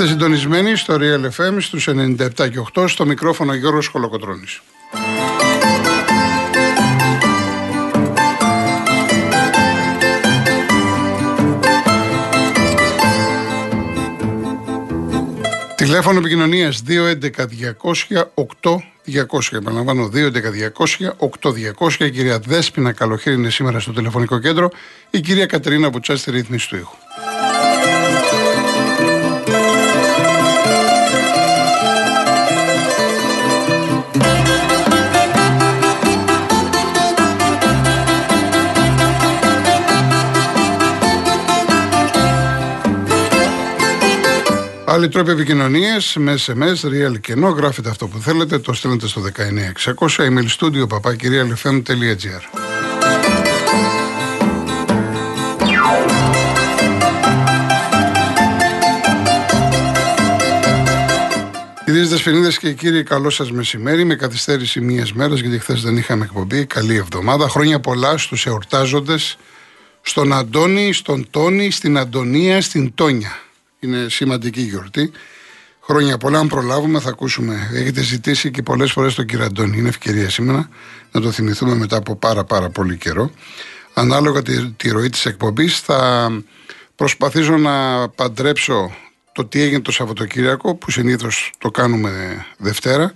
Είστε συντονισμένοι στο Real FM στους 97 και 8, στο μικρόφωνο Γιώργος Χολοκοτρώνης. Τηλέφωνο επικοινωνίας 211-200-8200. Επαναλαμβάνω, 211-200-8200. Η κυρία Δέσπινα Καλοχύρη είναι σήμερα στο τηλεφωνικό κέντρο. Η κυρία Κατερίνα Βουτσάστη στη ρύθμιση του ήχου. Άλλοι τρόποι επικοινωνίες, με SMS, real κενό, γράφετε αυτό που θέλετε, το στέλνετε στο 19600, email studio, papakirialfm.gr. Κυρίες Δεσποινίδες και κύριοι, καλό σας μεσημέρι, με καθυστέρηση μίας μέρας, γιατί χθες δεν είχαμε εκπομπή, καλή εβδομάδα, χρόνια πολλά στους εορτάζοντες, στον Αντώνη, στον Τόνη, στην Αντωνία, στην Τόνια. Είναι σημαντική γιορτή. Χρόνια πολλά, αν προλάβουμε θα ακούσουμε. Έχετε ζητήσει και πολλές φορές τον κύριο Αντώνη. Είναι ευκαιρία σήμερα να το θυμηθούμε μετά από πάρα πολύ καιρό. Ανάλογα τη ροή της εκπομπής θα προσπαθήσω να παντρέψω το τι έγινε το Σαββατοκύριακο, που συνήθως το κάνουμε Δευτέρα,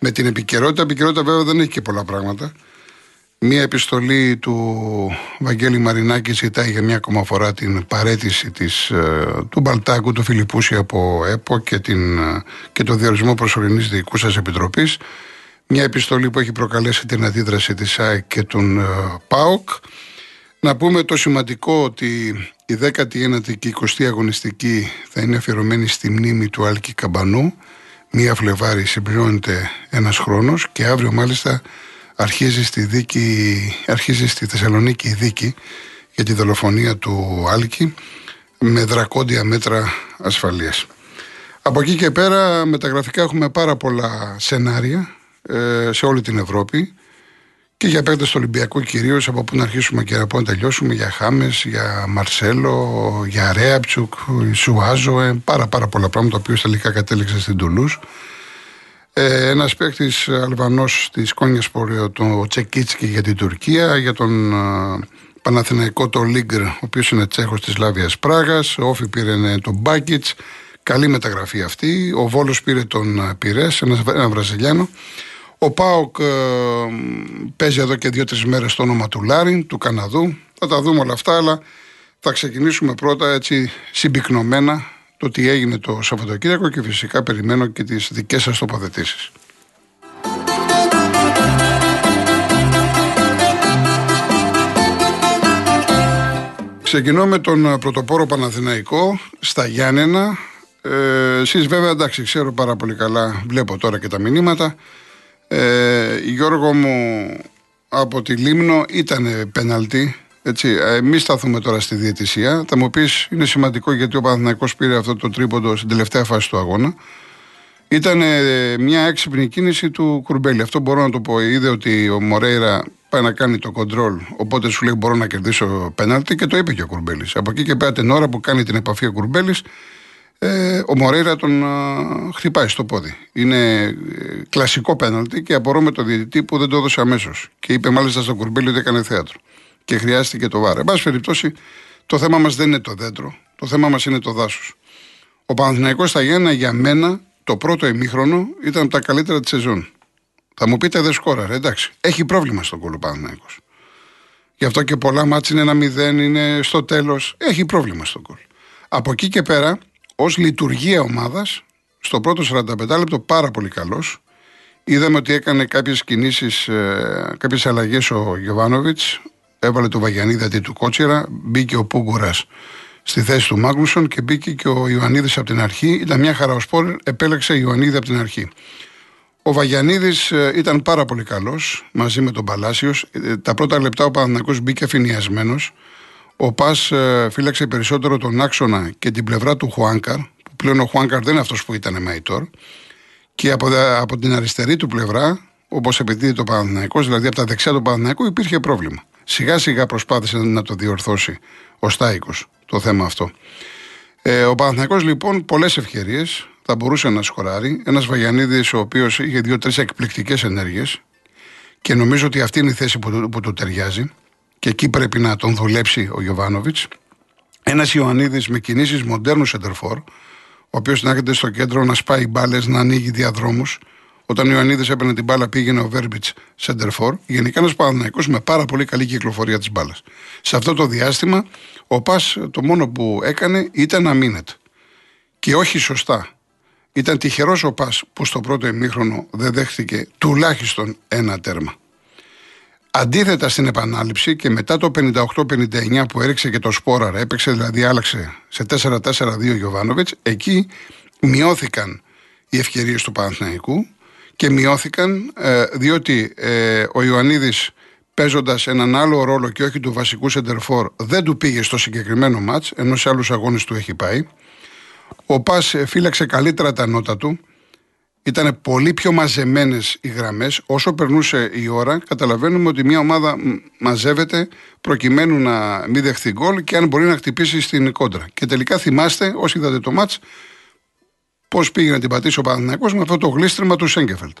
με την επικαιρότητα. Η επικαιρότητα βέβαια δεν έχει και πολλά πράγματα. Μία επιστολή του Βαγγέλη Μαρινάκη ζητάει για μία ακόμα φορά την παραίτηση του Μπαλτάκου, του Φιλιππούση από ΕΠΟ και το διορισμό προσωρινής διοικούσας επιτροπής. Μία επιστολή που έχει προκαλέσει την αντίδραση της ΑΕΚ και των ΠΑΟΚ. Να πούμε το σημαντικό ότι η 19η και η 20η αγωνιστική θα είναι αφιερωμένη στη μνήμη του Άλκη Καμπανού. 1 Φλεβάρη συμπληρώνεται ένας χρόνος και αύριο μάλιστα αρχίζει στη Θεσσαλονίκη η δίκη για τη δολοφονία του Άλκη με δρακόντια μέτρα ασφαλείας. Από εκεί και πέρα με τα γραφικά έχουμε πάρα πολλά σενάρια σε όλη την Ευρώπη και για παίκτες του Ολυμπιακού κυρίως, από πού να αρχίσουμε και από πού να τελειώσουμε, για Χάμες, για Μαρσέλο, για Ρέαψουκ, Σουάζοε, πάρα πολλά πράγματα, το οποίο τελικά κατέληξε στην Τουλού. Ένας παίκτης Αλβανός της Κόνιας Πόρεω, το Τσεκίτσκι για την Τουρκία, για τον Παναθηναϊκό το Λίγκρ, ο οποίος είναι Τσέχος της Λάβιας Πράγας, ο Όφι πήρε τον Μπάκιτς, καλή μεταγραφή αυτή, ο Βόλος πήρε τον Πυρές, έναν Βραζιλιάνο, ο ΠΑΟΚ παίζει εδώ και 2-3 μέρες το όνομα του Λάριν, του Καναδού, θα τα δούμε όλα αυτά, αλλά θα ξεκινήσουμε πρώτα έτσι συμπυκνωμένα το τι έγινε το Σαββατοκύριακο και φυσικά περιμένω και τις δικές σας τοποθετήσεις. Ξεκινώ με τον πρωτοπόρο Παναθηναϊκό στα Γιάννενα. Εσείς βέβαια, εντάξει, ξέρω πάρα πολύ καλά, βλέπω τώρα και τα μηνύματα. Γιώργο μου, από τη Λίμνο ήταν πέναλτι. Μην σταθούμε τώρα στη διαιτησία. Θα μου πεις, είναι σημαντικό γιατί ο Παναθηναϊκός πήρε αυτό το τρίποντο στην τελευταία φάση του αγώνα. Ήταν μια έξυπνη κίνηση του Κουρμπέλη. Αυτό μπορώ να το πω. Είδε ότι ο Μορέιρα πάει να κάνει το κοντρόλ. Οπότε σου λέει: μπορώ να κερδίσω πέναλτι, και το είπε και ο Κουρμπέλης. Από εκεί και πέρα, την ώρα που κάνει την επαφή ο Κουρμπέλης, ο Μορέιρα τον χτυπάει στο πόδι. Είναι κλασικό πέναλτι και απορώ με το διαιτητή που δεν το έδωσε αμέσως. Και είπε μάλιστα στον Κουρμπέλη ότι έκανε θέατρο και χρειάστηκε το βάρ. Εν πάση περιπτώσει, το θέμα μας δεν είναι το δέντρο, το θέμα μας είναι το δάσος. Ο Παναθηναϊκός στα Γιάννενα, για μένα, το πρώτο ημίχρονο ήταν από τα καλύτερα της σεζόν. Θα μου πείτε, δεν σκόραρε, εντάξει. Έχει πρόβλημα στον γκολ ο Παναθηναϊκός. Γι' αυτό και πολλά μάτς είναι 1-0, είναι στο τέλος. Έχει πρόβλημα στον γκολ. Από εκεί και πέρα, ως λειτουργία ομάδας, στο πρώτο 45 λεπτό πάρα πολύ καλός. Είδαμε ότι έκανε κάποιες κινήσεις, κάποιες αλλαγές ο Γιοβάνοβιτς. Έβαλε το Βαγιανίδη αντί του Κότσιρα, μπήκε ο Πούγκουρας στη θέση του Μάγνουσον και μπήκε και ο Ιωαννίδης από την αρχή. Ήταν μια χαρά ο Σπόρ, επέλεξε Ιωαννίδη από την αρχή. Ο Βαγιανίδης ήταν πάρα πολύ καλός μαζί με τον Παλάσιος. Τα πρώτα λεπτά ο Παναθηναϊκός μπήκε αφηνιασμένος. Ο Πας φύλαξε περισσότερο τον άξονα και την πλευρά του Χουάνκαρ, που πλέον ο Χουάνκαρ δεν είναι αυτός που ήταν Μαϊτόρ. Και από την αριστερή του πλευρά, όπως επιτίθεται το Παναθηναϊκός, δηλαδή από τα δεξιά του Παναθηναϊκού, υπήρχε πρόβλημα. Σιγά σιγά προσπάθησε να το διορθώσει ο Στάικος το θέμα αυτό. Ο Παναθηναϊκός λοιπόν πολλές ευκαιρίες θα μπορούσε να σκοράρει. Ένας Βαγιανίδης ο οποίος είχε 2-3 εκπληκτικές ενέργειες και νομίζω ότι αυτή είναι η θέση που του ταιριάζει και εκεί πρέπει να τον δουλέψει ο Γιοβάνοβιτς. Ένας Ιωαννίδης με κινήσεις μοντέρνου σεντερφόρ, ο οποίος να έρχεται στο κέντρο να σπάει μπάλες, να ανοίγει διαδρόμους. Όταν ο Ιωαννίδης έπαιρνε την μπάλα, πήγαινε ο Βέρμπιτς σεντερφόρ. Γενικά ένας Παναθηναϊκός με πάρα πολύ καλή κυκλοφορία της μπάλας. Σε αυτό το διάστημα, ο ΠΑΣ το μόνο που έκανε ήταν να μείνεται. Και όχι σωστά. Ήταν τυχερός ο ΠΑΣ που στο πρώτο ημίχρονο δεν δέχτηκε τουλάχιστον ένα τέρμα. Αντίθετα στην επανάληψη και μετά το 58-59 που έριξε και το Σπόραρα, έπαιξε δηλαδή άλλαξε σε 4-4-2 Γιοβάνοβιτς, εκεί μειώθηκαν οι ευκαιρίες του Παναθηναϊκού και μειώθηκαν διότι ο Ιωαννίδης παίζοντας έναν άλλο ρόλο και όχι του βασικού σεντερφόρ δεν του πήγε στο συγκεκριμένο μάτς, ενώ σε άλλους αγώνες του έχει πάει. Ο ΠΑΣ φύλαξε καλύτερα τα νότα του. Ήταν πολύ πιο μαζεμένες οι γραμμές. Όσο περνούσε η ώρα, καταλαβαίνουμε ότι μια ομάδα μαζεύεται προκειμένου να μην δεχθεί γκολ και αν μπορεί να χτυπήσει στην κόντρα. Και τελικά θυμάστε, όσοι είδατε το μάτς, πώς πήγε να την πατήσει ο Παναθηναϊκός με αυτό το γλίστριμα του Σέγκεφελτ.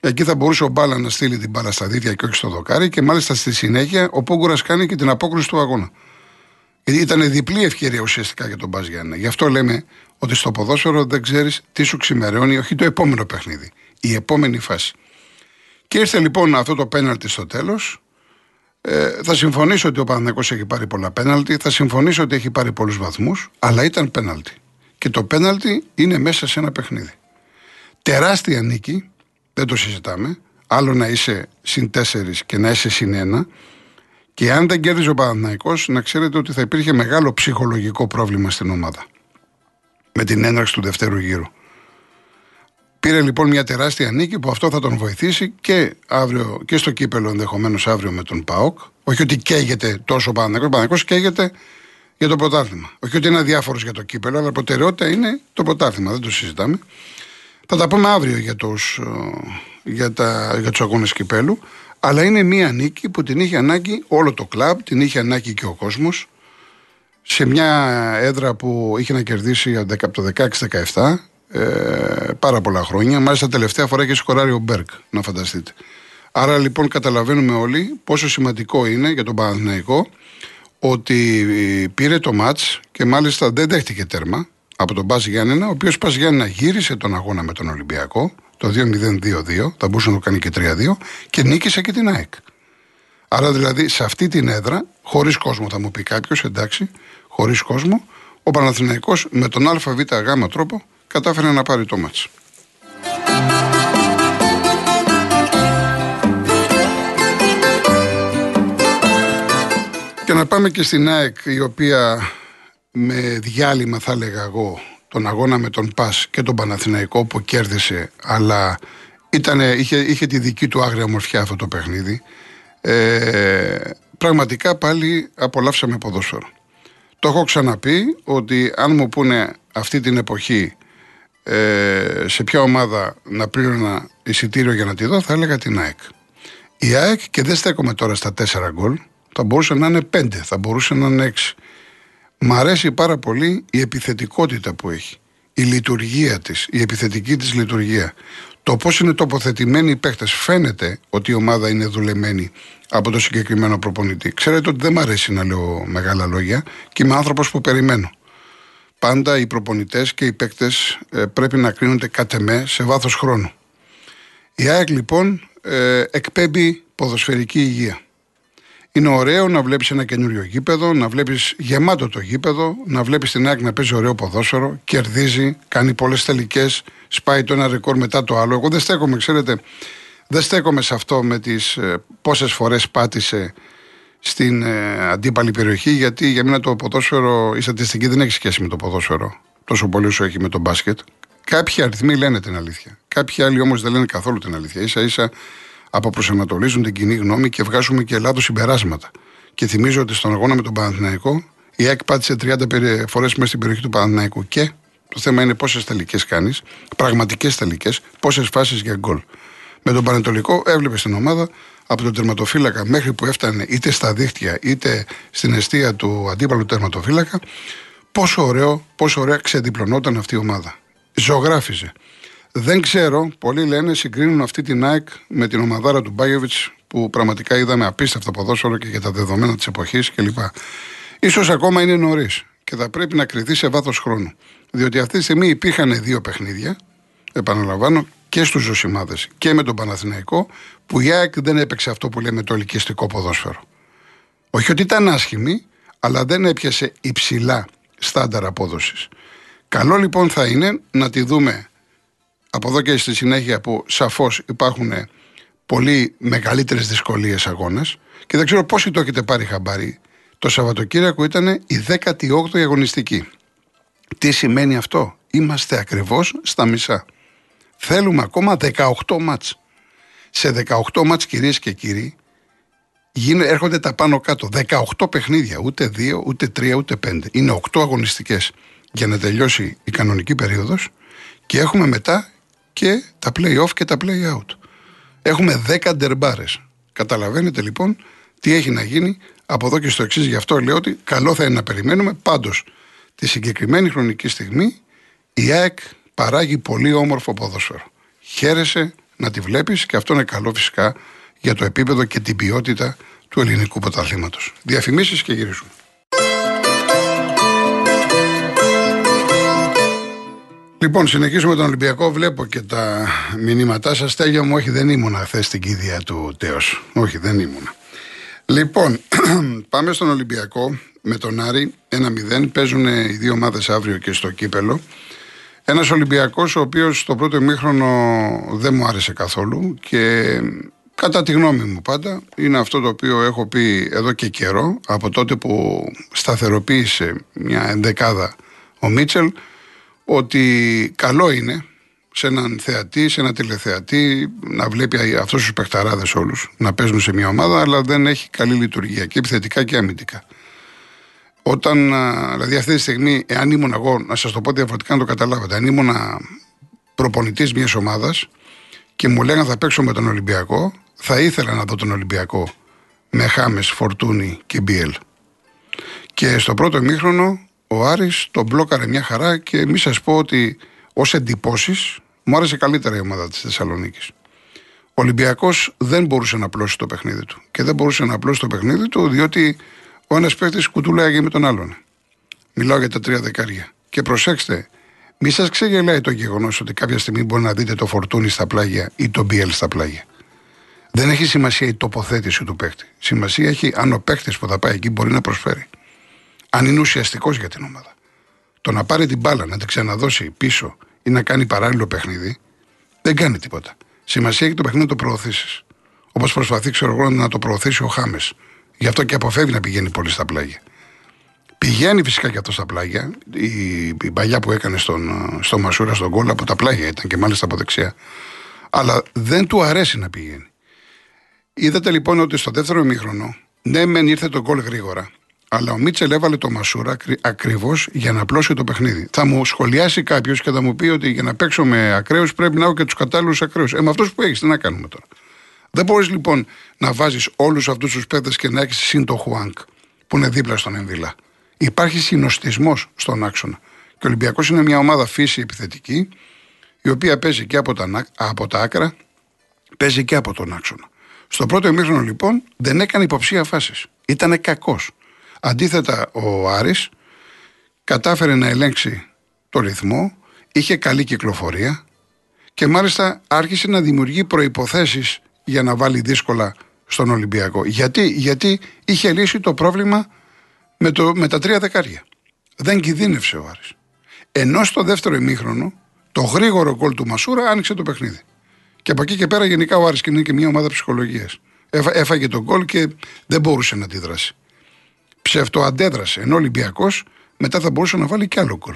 Εκεί θα μπορούσε ο Μπάλα να στείλει την μπάλα στα δίδια και όχι στο δοκάρι, και μάλιστα στη συνέχεια ο Πόγκουρας κάνει και την απόκριση του αγώνα. Ήταν διπλή ευκαιρία ουσιαστικά για τον Μπας Γιάννενα. Γι' αυτό λέμε ότι στο ποδόσφαιρο δεν ξέρεις τι σου ξημερώνει, όχι το επόμενο παιχνίδι, η επόμενη φάση. Και ήρθε λοιπόν αυτό το πέναλτι στο τέλος. Θα συμφωνήσω ότι ο Παναθηναϊκός έχει πάρει πολλά πέναλτι, θα συμφωνήσω ότι έχει πάρει πολλούς βαθμούς, αλλά ήταν πέναλτι. Και το πέναλτι είναι μέσα σε ένα παιχνίδι. Τεράστια νίκη, δεν το συζητάμε. Άλλο να είσαι συν 4 και να είσαι συν 1. Και αν δεν κέρδιζε ο Παναθηναϊκός, να ξέρετε ότι θα υπήρχε μεγάλο ψυχολογικό πρόβλημα στην ομάδα με την έναρξη του δευτέρου γύρου. Πήρε λοιπόν μια τεράστια νίκη που αυτό θα τον βοηθήσει και αύριο και στο κύπελλο, ενδεχομένως αύριο με τον ΠΑΟΚ. Όχι ότι καίγεται τόσο ο Παναθηναϊκός, ο Παναθηναϊκός καίγεται για το πρωτάθλημα. Όχι ότι είναι αδιάφορος για το κύπελλο, αλλά προτεραιότητα είναι το πρωτάθλημα, δεν το συζητάμε. Θα τα πούμε αύριο για τους αγώνες κυπέλλου. Αλλά είναι μια νίκη που την είχε ανάγκη όλο το κλαμπ, την είχε ανάγκη και ο κόσμος. Σε μια έδρα που είχε να κερδίσει από το 16-17 πάρα πολλά χρόνια. Μάλιστα τελευταία φορά είχε σκοράρει ο Μπέρκ, να φανταστείτε. Άρα λοιπόν καταλαβαίνουμε όλοι πόσο σημαντικό είναι για τον Παναθηναϊκό ότι πήρε το μάτς και μάλιστα δεν δέχτηκε τέρμα από τον Μπας Γιάννενα, ο οποίος Μπας Γιάννενα γύρισε τον αγώνα με τον Ολυμπιακό. Το 2-0-2-2, θα μπορούσε να το κάνει και 3-2 και νίκησε και την ΑΕΚ. Άρα δηλαδή σε αυτή την έδρα, χωρίς κόσμο θα μου πει κάποιος, εντάξει, χωρίς κόσμο, ο Παναθηναϊκός με τον ΑΒΓ τρόπο κατάφερε να πάρει το μάτς. Και να πάμε και στην ΑΕΚ, η οποία με διάλειμμα θα έλεγα εγώ, τον αγώνα με τον ΠΑΣ και τον Παναθηναϊκό που κέρδισε, αλλά είχε τη δική του άγρια μορφιά αυτό το παιχνίδι. Πραγματικά πάλι απολαύσαμε ποδόσφαιρο. Το έχω ξαναπεί ότι αν μου πούνε αυτή την εποχή σε ποια ομάδα να πλήρωνα εισιτήριο για να τη δω, θα έλεγα την ΑΕΚ. Η ΑΕΚ, και δεν στέκομαι τώρα στα 4 γκολ, θα μπορούσε να είναι 5, θα μπορούσε να είναι 6. Μ' αρέσει πάρα πολύ η επιθετικότητα που έχει, η λειτουργία της, η επιθετική της λειτουργία. Το πώς είναι τοποθετημένοι οι παίκτες. Φαίνεται ότι η ομάδα είναι δουλεμένη από το συγκεκριμένο προπονητή. Ξέρετε ότι δεν μ' αρέσει να λέω μεγάλα λόγια και είμαι άνθρωπος που περιμένω. Πάντα οι προπονητές και οι παίκτες πρέπει να κρίνονται κατ' εμέ σε βάθος χρόνου. Η ΑΕΚ λοιπόν εκπέμπει ποδοσφαιρική υγεία. Είναι ωραίο να βλέπεις ένα καινούριο γήπεδο, να βλέπεις γεμάτο το γήπεδο, να βλέπεις την ΑΕΚ να παίζει ωραίο ποδόσφαιρο, κερδίζει, κάνει πολλές τελικές, σπάει το ένα ρεκόρ μετά το άλλο. Εγώ δεν στέκομαι, ξέρετε, σε αυτό με τις πόσες φορές πάτησε στην αντίπαλη περιοχή, γιατί για μένα το ποδόσφαιρο, η στατιστική δεν έχει σχέση με το ποδόσφαιρο τόσο πολύ όσο έχει με το μπάσκετ. Κάποιοι αριθμοί λένε την αλήθεια, κάποιοι άλλοι όμως δεν λένε καθόλου την αλήθεια. Ίσα-ίσα αποπροσανατολίζουν την κοινή γνώμη και βγάζουμε και λάθος συμπεράσματα. Και θυμίζω ότι στον αγώνα με τον Παναθηναϊκό η ΑΕΚ πάτησε 30 φορές μέσα στην περιοχή του Παναθηναϊκού. Και το θέμα είναι πόσες τελικές κάνεις, πραγματικές τελικές, πόσες φάσεις για γκολ. Με τον Πανετολικό έβλεπες την ομάδα από τον τερματοφύλακα μέχρι που έφτανε είτε στα δίχτυα είτε στην αιστεία του αντίπαλου τερματοφύλακα, Πόσο ωραία ξεδιπλωνόταν αυτή η ομάδα. Ζωγράφιζε. Δεν ξέρω, πολλοί λένε, συγκρίνουν αυτή την ΑΕΚ με την ομαδάρα του Μπάγεβιτς, που πραγματικά είδαμε απίστευτα ποδόσφαιρο και για τα δεδομένα της εποχής κλπ. Ίσως ακόμα είναι νωρίς και θα πρέπει να κριθεί σε βάθος χρόνου. Διότι αυτή τη στιγμή υπήρχαν δύο παιχνίδια, επαναλαμβάνω, και στους Ζωσιμάδες και με τον Παναθηναϊκό, που η ΑΕΚ δεν έπαιξε αυτό που λέμε το ελκυστικό ποδόσφαιρο. Όχι ότι ήταν άσχημη, αλλά δεν έπιασε υψηλά στάνταρ απόδοσης. Καλό λοιπόν θα είναι να τη δούμε από εδώ και στη συνέχεια, που σαφώς υπάρχουν πολύ μεγαλύτερες δυσκολίες αγώνες, και δεν ξέρω πόσοι το έχετε πάρει χαμπάρι. Το Σαββατοκύριακο ήταν η 18η αγωνιστική. Τι σημαίνει αυτό? Είμαστε ακριβώς στα μισά. Θέλουμε ακόμα 18 μάτς. Σε 18 μάτς, κυρίες και κύριοι, έρχονται τα πάνω κάτω. 18 παιχνίδια, ούτε 2, ούτε 3, ούτε 5. Είναι 8 αγωνιστικές για να τελειώσει η κανονική περίοδος, και έχουμε μετά και τα play-off και τα play-out. Έχουμε 10 ντερμπάρες. Καταλαβαίνετε λοιπόν τι έχει να γίνει από εδώ και στο εξής. Γι' αυτό λέω ότι καλό θα είναι να περιμένουμε. Πάντως, τη συγκεκριμένη χρονική στιγμή η ΑΕΚ παράγει πολύ όμορφο ποδόσφαιρο. Χαίρεσαι να τη βλέπεις, και αυτό είναι καλό φυσικά για το επίπεδο και την ποιότητα του ελληνικού πρωταθλήματος. Διαφημίσεις και γυρίζουμε. Λοιπόν, συνεχίζουμε τον Ολυμπιακό. Βλέπω και τα μηνύματά σας. Στέλιο μου, όχι, δεν ήμουνα χθες στην κηδεία του Τέος. Όχι, δεν ήμουνα. Λοιπόν, πάμε στον Ολυμπιακό με τον Άρη. 1-0. Παίζουν οι δύο ομάδες αύριο και στο κύπελο. Ένας Ολυμπιακός ο οποίος στο πρώτο ημίχρονο δεν μου άρεσε καθόλου, και κατά τη γνώμη μου πάντα είναι αυτό το οποίο έχω πει εδώ και καιρό, από τότε που σταθεροποίησε μια ενδεκάδα ο Μίτσελ, ότι καλό είναι σε έναν θεατή, σε ένα τηλεθεατή, να βλέπει αυτούς τους παιχταράδες όλους να παίζουν σε μια ομάδα, αλλά δεν έχει καλή λειτουργία και επιθετικά και αμυντικά. Όταν, δηλαδή αυτή τη στιγμή, εάν ήμουν εγώ, να σας το πω διαφορετικά να το καταλάβετε, αν ήμουν προπονητής μιας ομάδας και μου λέγανε θα παίξω με τον Ολυμπιακό, θα ήθελα να δω τον Ολυμπιακό με Χάμες, Φορτούνη και Μπιέλ. Και στο πρώτο ημίχρονο ο Άρης τον μπλόκαρε μια χαρά, και μη σας πω ότι ως εντυπώσεις μου άρεσε καλύτερα η ομάδα της Θεσσαλονίκης. Ο Ολυμπιακός δεν μπορούσε να απλώσει το παιχνίδι του. Και δεν μπορούσε να απλώσει το παιχνίδι του διότι ο ένας παίκτης κουτουλάγει με τον άλλον. Μιλάω για τα 3 δεκάρια. Και προσέξτε, μη σας ξεγελάει το γεγονός ότι κάποια στιγμή μπορεί να δείτε το Φορτούνι στα πλάγια ή το BL στα πλάγια. Δεν έχει σημασία η τοποθέτηση του παίκτη. Σημασία έχει αν ο παίκτης που θα πάει εκεί μπορεί να προσφέρει. Αν είναι ουσιαστικός για την ομάδα. Το να πάρει την μπάλα, να την ξαναδώσει πίσω ή να κάνει παράλληλο παιχνίδι, δεν κάνει τίποτα. Σημασία έχει το παιχνίδι να το προωθήσεις. Όπως προσπαθεί, ξέρω εγώ, να το προωθήσει ο Χάμες. Γι' αυτό και αποφεύγει να πηγαίνει πολύ στα πλάγια. Πηγαίνει φυσικά και αυτό στα πλάγια. Η παλιά που έκανε στο Μασούρα, στον γκολ, από τα πλάγια ήταν, και μάλιστα από δεξιά. Αλλά δεν του αρέσει να πηγαίνει. Είδατε λοιπόν ότι στο δεύτερο ημίχρονο, ναι, μεν ήρθε το γκολ γρήγορα, αλλά ο Μίτσελ έβαλε το Μασούρα ακριβώς για να απλώσει το παιχνίδι. Θα μου σχολιάσει κάποιος και θα μου πει ότι για να παίξω με ακραίους πρέπει να έχω και τους κατάλληλους ακραίους. Με αυτούς που έχεις, τι να κάνουμε τώρα. Δεν μπορείς λοιπόν να βάζεις όλους αυτούς τους παίκτες και να έχεις συν το Χουάνκ που είναι δίπλα στον Εμβιλά. Υπάρχει συνοστισμός στον άξονα. Και ο Ολυμπιακός είναι μια ομάδα φύση επιθετική, η οποία παίζει και από τα άκρα, παίζει και από τον άξονα. Στο πρώτο ημίχρονο λοιπόν δεν έκανε υποψία φάσεις. Ήτανε κακός. Αντίθετα, ο Άρης κατάφερε να ελέγξει το ρυθμό, είχε καλή κυκλοφορία και μάλιστα άρχισε να δημιουργεί προϋποθέσεις για να βάλει δύσκολα στον Ολυμπιακό. Γιατί είχε λύσει το πρόβλημα με τα 3 δεκάρια. Δεν κινδύνευσε ο Άρης. Ενώ στο δεύτερο ημίχρονο το γρήγορο γκολ του Μασούρα άνοιξε το παιχνίδι. Και από εκεί και πέρα γενικά ο Άρης είναι και μια ομάδα ψυχολογίας. Έφαγε τον γκολ και δεν μπορούσε να αντιδράσει. Ψευτοαντέδρασε, ενώ ο Ολυμπιακός μετά θα μπορούσε να βάλει κι άλλο γκολ.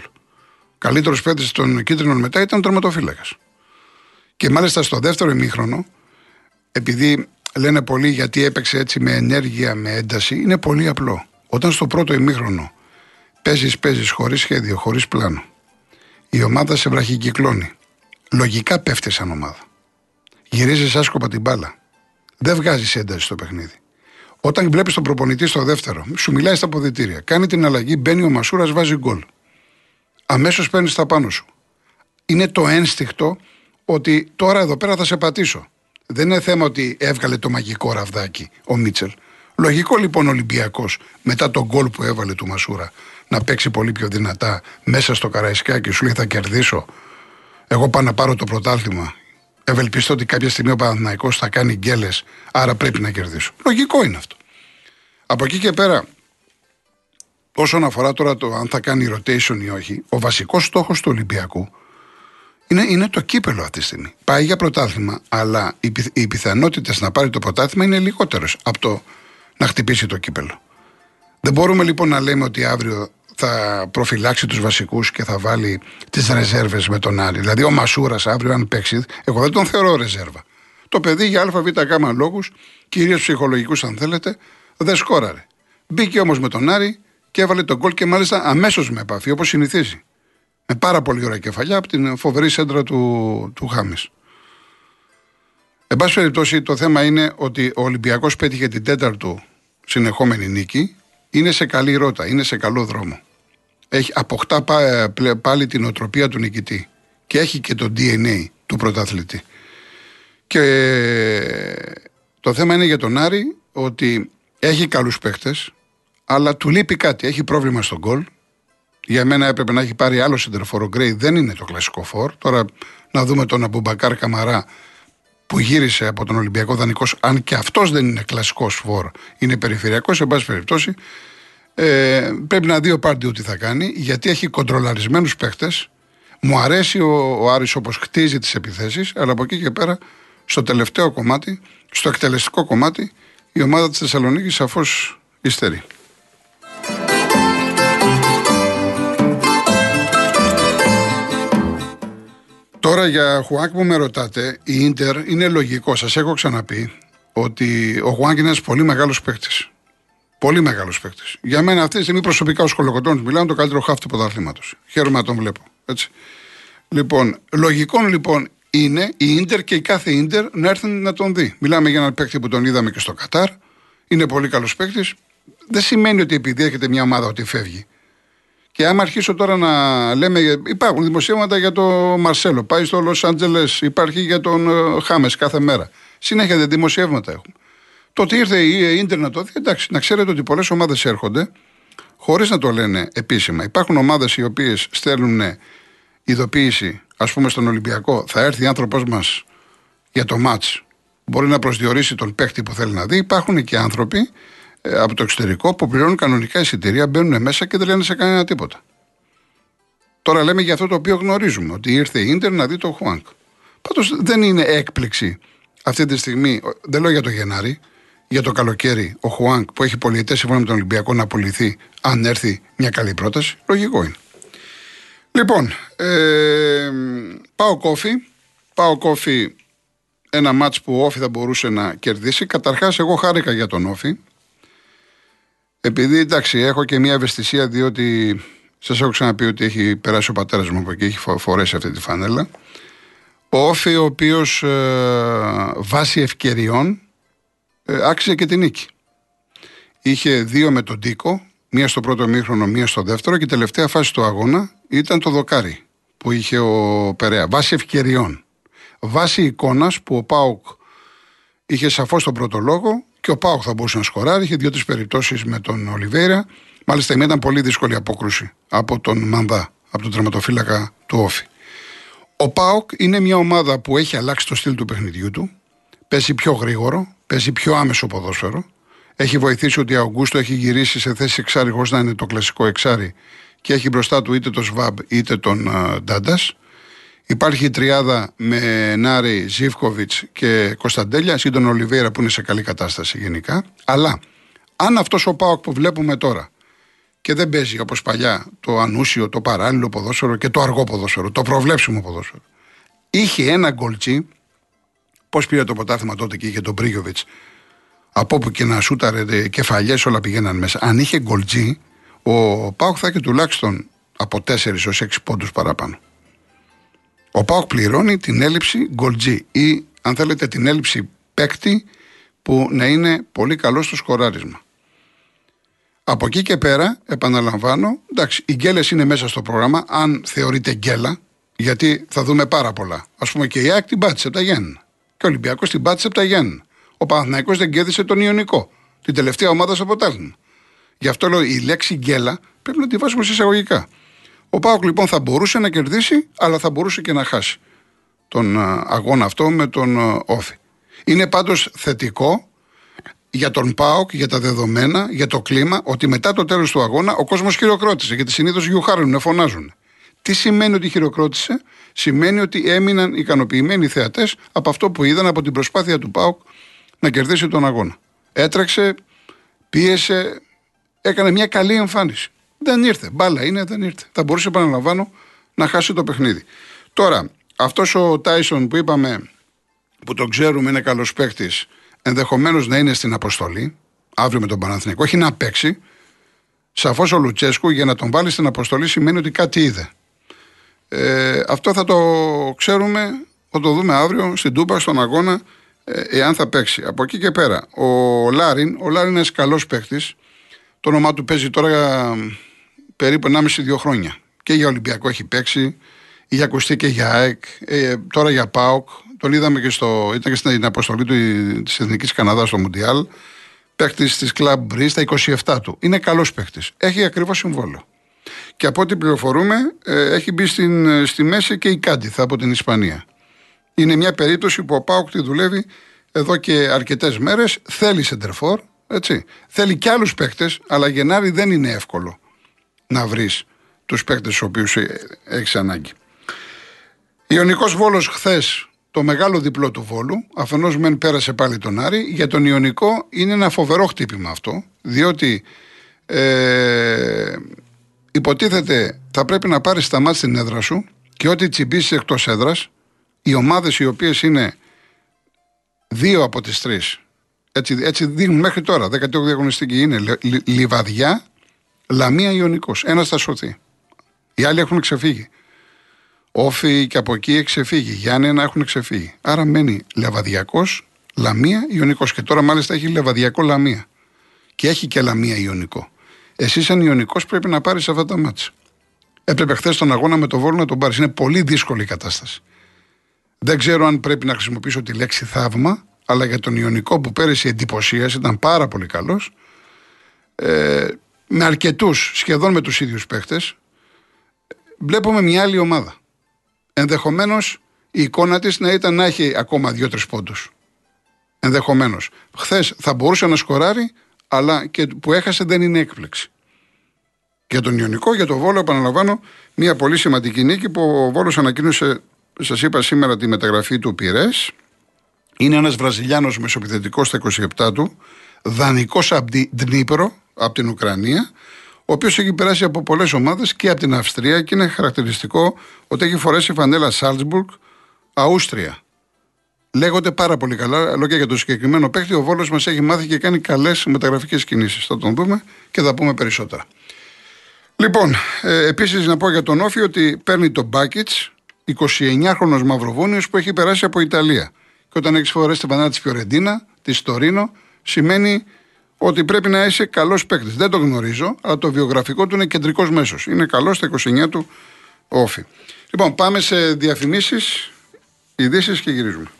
Καλύτερος παίκτης των κίτρινων μετά ήταν ο τερματοφύλακας. Και μάλιστα στο δεύτερο ημίχρονο, επειδή λένε πολλοί γιατί έπαιξε έτσι με ενέργεια, με ένταση, είναι πολύ απλό. Όταν στο πρώτο ημίχρονο παίζεις χωρίς σχέδιο, χωρίς πλάνο, η ομάδα σε βραχικυκλώνει. Λογικά πέφτει σαν ομάδα. Γυρίζεις άσκοπα την μπάλα. Δεν βγάζεις ένταση στο παιχνίδι. Όταν βλέπει τον προπονητή στο δεύτερο, σου μιλάει στα αποδυτήρια, κάνει την αλλαγή, μπαίνει ο Μασούρας, βάζει γκολ. Αμέσως παίρνεις τα πάνω σου. Είναι το ένστικτο ότι τώρα εδώ πέρα θα σε πατήσω. Δεν είναι θέμα ότι έβγαλε το μαγικό ραβδάκι ο Μίτσελ. Λογικό λοιπόν ο Ολυμπιακός μετά τον γκολ που έβαλε του Μασούρα να παίξει πολύ πιο δυνατά μέσα στο Καραϊσκάκι. Σου λέει θα κερδίσω. Εγώ πάω να πάρω το πρωτάθλημα. Ευελπιστώ ότι κάποια στιγμή ο Παναθηναϊκός θα κάνει γκέλες, άρα πρέπει να κερδίσω. Λογικό είναι αυτό. Από εκεί και πέρα, όσον αφορά τώρα το αν θα κάνει rotation ή όχι, ο βασικός στόχος του Ολυμπιακού είναι το κύπελο αυτή τη στιγμή. Πάει για πρωτάθλημα, αλλά οι πιθανότητες να πάρει το πρωτάθλημα είναι λιγότερες από το να χτυπήσει το κύπελο. Δεν μπορούμε λοιπόν να λέμε ότι αύριο θα προφυλάξει τους βασικούς και θα βάλει τις ρεζέρβες με τον άλλη. Δηλαδή ο Μασούρας αύριο αν παίξει, εγώ δεν τον θεωρώ ρεζέρβα. Το παιδί για ΑΒΓ λόγους, κυρίως ψυχολογικούς αν θέλετε, δεν σκόραρε. Μπήκε όμως με τον Άρη και έβαλε τον γκολ και μάλιστα αμέσως με επαφή, όπως συνηθίζει. Με πάρα πολύ ωραία κεφαλιά από την φοβερή σέντρα του Χάμες. Εν πάση περιπτώσει, το θέμα είναι ότι ο Ολυμπιακός πέτυχε την 4η συνεχόμενη νίκη. Είναι σε καλή ρότα, είναι σε καλό δρόμο. Έχει, αποκτά πάλι την οτροπία του νικητή και έχει και το DNA του πρωταθλητή. Και το θέμα είναι για τον Άρη ότι έχει καλούς παίκτες, αλλά του λείπει κάτι. Έχει πρόβλημα στον γκολ. Για μένα έπρεπε να έχει πάρει άλλο συντερφόρο. Γκρέι δεν είναι το κλασικό φορ. Τώρα να δούμε τον Αμπουμπακάρ Καμαρά που γύρισε από τον Ολυμπιακό Δανεικός, αν και αυτός δεν είναι κλασικός φορ, είναι περιφερειακός. Εν πάση περιπτώσει, πρέπει να δει ο Πάρντι ότι θα κάνει, γιατί έχει κοντρολαρισμένους παίχτες. Μου αρέσει ο Άρης όπως χτίζει τις επιθέσεις, αλλά από εκεί και πέρα, στο τελευταίο κομμάτι, στο εκτελεστικό κομμάτι, η ομάδα της Θεσσαλονίκης σαφώς υστερεί. Τώρα για Χουάνκ που με ρωτάτε, η Ίντερ είναι λογικό. Σας έχω ξαναπεί ότι ο Χουάνκ είναι ένας πολύ μεγάλος παίκτης. Πολύ μεγάλος παίκτης. Για μένα αυτή τη στιγμή προσωπικά ο Χολοκοτρώνης μιλάμε το καλύτερο χάφ του πρωταθλήματος. Χαίρομαι να τον βλέπω. Έτσι. Λοιπόν, λογικό λοιπόν είναι η Ίντερ και η κάθε Ίντερ να έρθουν να τον δει. Μιλάμε για έναν παίκτη που τον είδαμε και στο Κατάρ. Είναι πολύ καλός παίκτης. Δεν σημαίνει ότι επειδή έχετε μια ομάδα ότι φεύγει. Και άμα αρχίσω τώρα να λέμε, υπάρχουν δημοσίευματα για τον Μαρσέλο, πάει στο Λος Άντζελες, υπάρχει για τον Χάμες κάθε μέρα. Συνέχεια δημοσιεύματα έχουμε. Το ότι ήρθε η Ίντερ να το δει, εντάξει, να ξέρετε ότι πολλές ομάδες έρχονται χωρίς να το λένε επίσημα. Υπάρχουν ομάδες οι οποίες στέλνουν ειδοποίηση, ας πούμε στον Ολυμπιακό, θα έρθει άνθρωπος μας για το μάτς. Μπορεί να προσδιορίσει τον παίκτη που θέλει να δει. Υπάρχουν και άνθρωποι από το εξωτερικό που πληρώνουν κανονικά εισιτήρια, μπαίνουν μέσα και δεν λένε σε κανένα τίποτα. Τώρα λέμε για αυτό το οποίο γνωρίζουμε, ότι ήρθε η Ίντερ να δει το Χουάνκ. Πάντως δεν είναι έκπληξη αυτή τη στιγμή, δεν λέω για το Γενάρη, για το καλοκαίρι ο Χουάνκ που έχει πολιετές σύμφωνα με τον Ολυμπιακό να πουληθεί αν έρθει μια καλή πρόταση. Λογικό είναι. Λοιπόν, πάω κόφι, ένα μάτς που ο Όφι θα μπορούσε να κερδίσει. Καταρχάς εγώ χάρηκα για τον Όφι. Επειδή εντάξει, έχω και μια ευαισθησία, διότι σας έχω ξαναπεί ότι έχει περάσει ο πατέρας μου από εκεί, έχει φορέσει αυτή τη φανέλα. Ο Όφι, ο οποίος βάσει ευκαιριών άξιζε και την νίκη. Είχε δύο με τον Τίκο, μία στο πρώτο ημίχρονο, μία στο δεύτερο, και η τελευταία φάση του αγώνα ήταν το δοκάρι που είχε ο Περέα. Βάσει ευκαιριών. Βάσει εικόνας που ο ΠΑΟΚ είχε σαφώς τον πρώτο λόγο. Και ο ΠΑΟΚ θα μπορούσε να σκοράρει. Είχε δύο-τρεις περιπτώσεις με τον Ολιβέηρα. Μάλιστα, η μία ήταν πολύ δύσκολη απόκρουση από τον Μανδά, από τον τερματοφύλακα του Όφι. Ο ΠΑΟΚ είναι μια ομάδα που έχει αλλάξει το στυλ του παιχνιδιού του. Παίζει πιο γρήγορο, παίζει πιο άμεσο ποδόσφαιρο. Έχει βοηθήσει ότι ο Αουγκούστο έχει γυρίσει σε θέση εξάρι, χωρίς να είναι το κλασικό εξάρι, και έχει μπροστά του είτε τον Σβάμπ είτε τον Ντάντα. Υπάρχει η τριάδα με Νάρη, Ζίβκοβιτς και Κωνσταντέλια, ή τον Ολιβέηρα που είναι σε καλή κατάσταση γενικά. Αλλά αν αυτός ο ΠΑΟΚ που βλέπουμε τώρα και δεν παίζει όπως παλιά το ανούσιο, το παράλληλο ποδόσφαιρο και το αργό ποδόσφαιρο, το προβλέψιμο ποδόσφαιρο, είχε ένα γκολτσί, πώς πήρε το πρωτάθλημα τότε και είχε τον Μπρίγιοβιτς, από όπου και να σούταρε κεφαλιές όλα πηγαίναν μέσα. Αν είχε γκολτσί, ο ΠΑΟΚ θα είχε τουλάχιστον από 4 ως 6 πόντους παραπάνω. Ο ΠΑΟΚ πληρώνει την έλλειψη γκολτζή ή αν θέλετε την έλλειψη παίκτη που να είναι πολύ καλό στο σκοράρισμα. Από εκεί και πέρα, επαναλαμβάνω, εντάξει, οι γκέλες είναι μέσα στο πρόγραμμα, αν θεωρείται γκέλα, γιατί θα δούμε πάρα πολλά. Ας πούμε και η ΑΕΚ την πάτησε από τα Γιάννενα. Και ο Ολυμπιακός την πάτησε από τα Γιάννενα. Ο Παναθηναϊκός δεν κέρδισε τον Ιωνικό, την τελευταία ομάδα στο Ποτάλιν. Γι' αυτό λέω η λέξη γκέλα πρέπει να τη βάζουμε σε εισαγωγικά. Ο ΠΑΟΚ λοιπόν θα μπορούσε να κερδίσει, αλλά θα μπορούσε και να χάσει τον αγώνα αυτό με τον Όφη. Είναι πάντως θετικό για τον ΠΑΟΚ, για τα δεδομένα, για το κλίμα, ότι μετά το τέλος του αγώνα ο κόσμος χειροκρότησε, γιατί συνήθως γιουχάρουνε, φωνάζουν. Τι σημαίνει ότι χειροκρότησε? Σημαίνει ότι έμειναν ικανοποιημένοι οι θεατές από αυτό που είδαν, από την προσπάθεια του ΠΑΟΚ να κερδίσει τον αγώνα. Έτρεξε, πίεσε, έκανε μια καλή εμφάνιση. Δεν ήρθε. Μπάλα είναι, δεν ήρθε. Θα μπορούσε, επαναλαμβάνω, να χάσει το παιχνίδι. Τώρα, αυτός ο Τάισον που είπαμε, που τον ξέρουμε, είναι καλός παίκτης, ενδεχομένως να είναι στην αποστολή αύριο με τον Παναθηναϊκό, όχι να παίξει. Σαφώς ο Λουτσέσκου για να τον βάλει στην αποστολή σημαίνει ότι κάτι είδε. Αυτό θα το ξέρουμε, θα το δούμε αύριο στην Τούμπα, στον αγώνα, εάν θα παίξει. Από εκεί και πέρα, ο Λάριν είναι ένας καλός παίκτης. Το όνομά του παίζει τώρα περίπου 1,5-2 χρόνια. Και για Ολυμπιακό έχει παίξει, είχε ακουστεί και για ΑΕΚ, τώρα για ΠΑΟΚ. Τον είδαμε και ήταν και στην αποστολή της Εθνικής Καναδάς στο Μουντιάλ. Παίκτης της Club Breeze, στα 27 του. Είναι καλός παίκτης. Έχει ακριβώς συμβόλαιο. Και από ό,τι πληροφορούμε, έχει μπει στη μέση και η Κάντιθα από την Ισπανία. Είναι μια περίπτωση που ο ΠΑΟΚ τη δουλεύει εδώ και αρκετές μέρες. Θέλει σεντερφόρ, έτσι. Θέλει και άλλους παίκτες, αλλά Γενάρη δεν είναι εύκολο να βρεις τους παίκτες τους οποίους έχεις ανάγκη. Ιωνικός Βόλος χθες. Το μεγάλο διπλό του Βόλου, αφενός μεν πέρασε πάλι τον Άρη, για τον Ιωνικό είναι ένα φοβερό χτύπημα αυτό, διότι υποτίθεται θα πρέπει να πάρεις τα μάτς στην έδρα σου και ό,τι τσιμπήσεις εκτός έδρας, οι ομάδες οι οποίες είναι 2 από τις 3, έτσι δείχνουν μέχρι τώρα, 18 διαγωνιστική είναι, Λιβαδιά, Λαμία, Ιωνικός, ένας θα σωθεί, οι άλλοι έχουν ξεφύγει. Όφι και από εκεί έχει ξεφύγει. Γιάννενα έχουν ξεφύγει. Άρα μένει Λεβαδιακός, Λαμία, Ιωνικός. Και τώρα μάλιστα έχει Λεβαδιακό Λαμία. Και έχει και Λαμία Ιωνικό. Εσύ, σαν Ιωνικός, πρέπει να πάρεις αυτά τα μάτσα. Έπρεπε χθες τον αγώνα με τον Βόλο να τον πάρεις. Είναι πολύ δύσκολη η κατάσταση. Δεν ξέρω αν πρέπει να χρησιμοποιήσω τη λέξη θαύμα, αλλά για τον Ιωνικό που πέρυσι εντυπωσίασε, ήταν πάρα πολύ καλός. Με αρκετούς, σχεδόν με τους ίδιους παίχτες, βλέπουμε μια άλλη ομάδα. Ενδεχομένως η εικόνα της να ήταν να έχει ακόμα 2-3 πόντους. Ενδεχομένως. Χθες θα μπορούσε να σκοράρει, αλλά και που έχασε δεν είναι έκπληξη. Για τον Ιωνικό, για τον Βόλο, επαναλαμβάνω, μια πολύ σημαντική νίκη που ο Βόλος ανακοίνωσε, σας είπα σήμερα, τη μεταγραφή του Πειρές. Είναι ένας Βραζιλιάνος μεσοπιθετικός στα 27 του, δανεικός από την Ντνίπρο, από την Ουκρανία, ο οποίος έχει περάσει από πολλές ομάδες και από την Αυστρία και είναι χαρακτηριστικό ότι έχει φορέσει φανέλα Σάλτσμπουργκ, Αούστρια. Λέγονται πάρα πολύ καλά λόγια για το συγκεκριμένο παίκτη. Ο Βόλος μας έχει μάθει και κάνει καλές μεταγραφικές κινήσεις. Θα τον δούμε και θα πούμε περισσότερα. Λοιπόν, επίσης να πω για τον Όφη ότι παίρνει τον Μπάκιτς, 29χρονος Μαυροβούνιος που έχει περάσει από Ιταλία. Και όταν έχεις φορέσει την φανέλα της Φιωρεντίνα, της Τωρίνο, σημαίνει ότι πρέπει να είσαι καλός παίκτης. Δεν το γνωρίζω, αλλά το βιογραφικό του είναι κεντρικός μέσος. Είναι καλός στα 29 του Όφη. Λοιπόν, πάμε σε διαφημίσεις, ειδήσεις και γυρίζουμε.